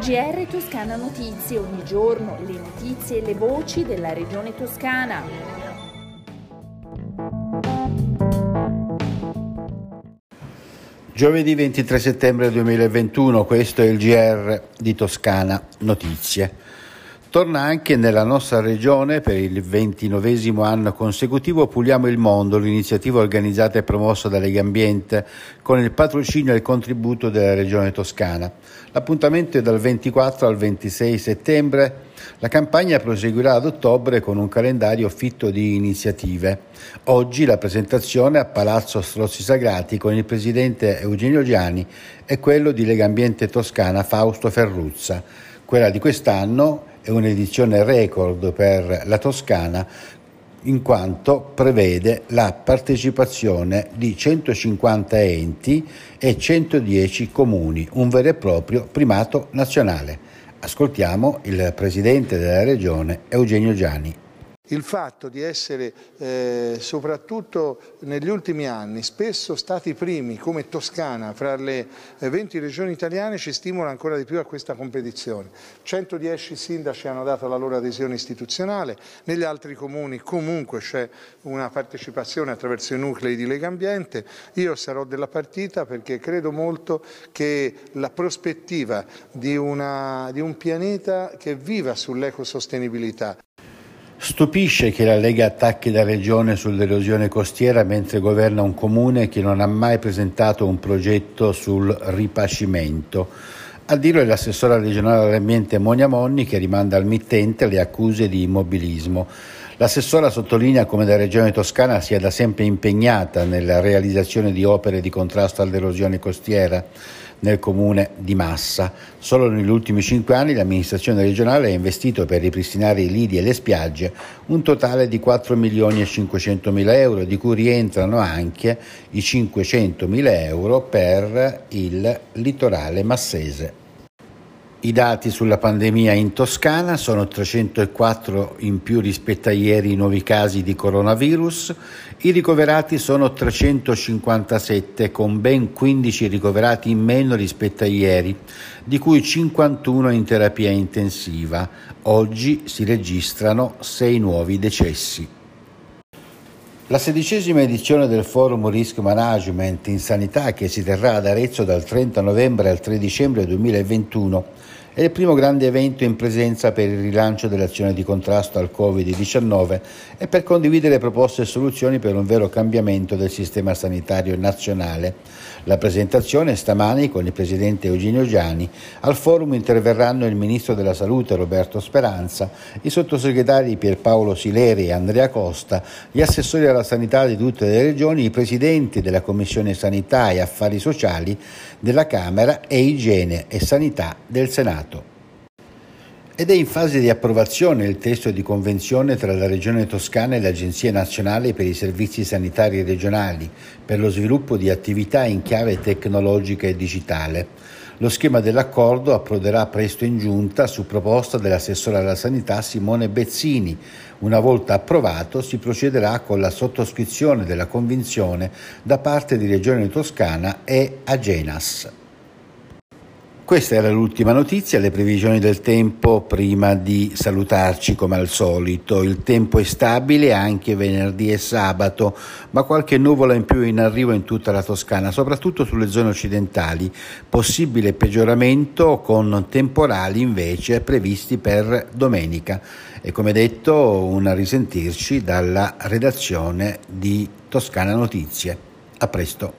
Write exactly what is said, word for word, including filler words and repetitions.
G R Toscana Notizie, ogni giorno le notizie e le voci della regione toscana. Giovedì ventitré settembre duemilaventuno, questo è il G R di Toscana Notizie. Torna anche nella nostra regione per il ventinovesimo anno consecutivo Puliamo il Mondo, l'iniziativa organizzata e promossa da Legambiente con il patrocinio e il contributo della regione toscana. L'appuntamento è dal ventiquattro al ventisei settembre. La campagna proseguirà ad ottobre con un calendario fitto di iniziative. Oggi la presentazione a Palazzo Strozzi Sagrati con il presidente Eugenio Giani e quello di Legambiente Toscana Fausto Ferruzza. Quella di quest'anno è un'edizione record per la Toscana in quanto prevede la partecipazione di centocinquanta enti e centodieci comuni, un vero e proprio primato nazionale. Ascoltiamo il presidente della regione Eugenio Giani. Il fatto di essere eh, soprattutto negli ultimi anni spesso stati primi come Toscana fra le venti regioni italiane ci stimola ancora di più a questa competizione. centodieci sindaci hanno dato la loro adesione istituzionale, negli altri comuni comunque c'è una partecipazione attraverso i nuclei di Legambiente. Io sarò della partita perché credo molto che la prospettiva di, una, di un pianeta che viva sull'ecosostenibilità. Stupisce che la Lega attacchi la regione sull'erosione costiera mentre governa un comune che non ha mai presentato un progetto sul ripascimento. A dirlo è l'assessora regionale all'ambiente Monia Monni, che rimanda al mittente le accuse di immobilismo. L'assessora sottolinea come la regione toscana sia da sempre impegnata nella realizzazione di opere di contrasto all'erosione costiera nel comune di Massa. Solo negli ultimi cinque anni l'amministrazione regionale ha investito per ripristinare i lidi e le spiagge un totale di quattro milioni e cinquecentomila euro, di cui rientrano anche i cinquecentomila euro per il litorale massese. I dati sulla pandemia in Toscana sono trecentoquattro in più rispetto a ieri i nuovi casi di coronavirus, i ricoverati sono trecentocinquantasette con ben quindici ricoverati in meno rispetto a ieri, di cui cinquantuno in terapia intensiva. Oggi si registrano sei nuovi decessi. La sedicesima edizione del Forum Risk Management in Sanità, che si terrà ad Arezzo dal trenta novembre al tre dicembre duemilaventuno, è il primo grande evento in presenza per il rilancio dell'azione di contrasto al Covid diciannove e per condividere proposte e soluzioni per un vero cambiamento del sistema sanitario nazionale. La presentazione stamani con il presidente Eugenio Giani. Al forum interverranno il ministro della Salute Roberto Speranza, i sottosegretari Pierpaolo Sileri e Andrea Costa, gli assessori alla sanità di tutte le regioni, i presidenti della Commissione Sanità e Affari Sociali della Camera e Igiene e Sanità del Senato. Ed è in fase di approvazione il testo di convenzione tra la Regione Toscana e l'Agenzia Nazionale per i Servizi Sanitari Regionali per lo sviluppo di attività in chiave tecnologica e digitale. Lo schema dell'accordo approderà presto in giunta su proposta dell'assessore alla sanità Simone Bezzini. Una volta approvato si procederà con la sottoscrizione della convenzione da parte di Regione Toscana e Agenas. Questa era l'ultima notizia, le previsioni del tempo prima di salutarci come al solito. Il tempo è stabile anche venerdì e sabato, ma qualche nuvola in più in arrivo in tutta la Toscana, soprattutto sulle zone occidentali. Possibile peggioramento con temporali invece previsti per domenica. E come detto, un risentirci dalla redazione di Toscana Notizie. A presto.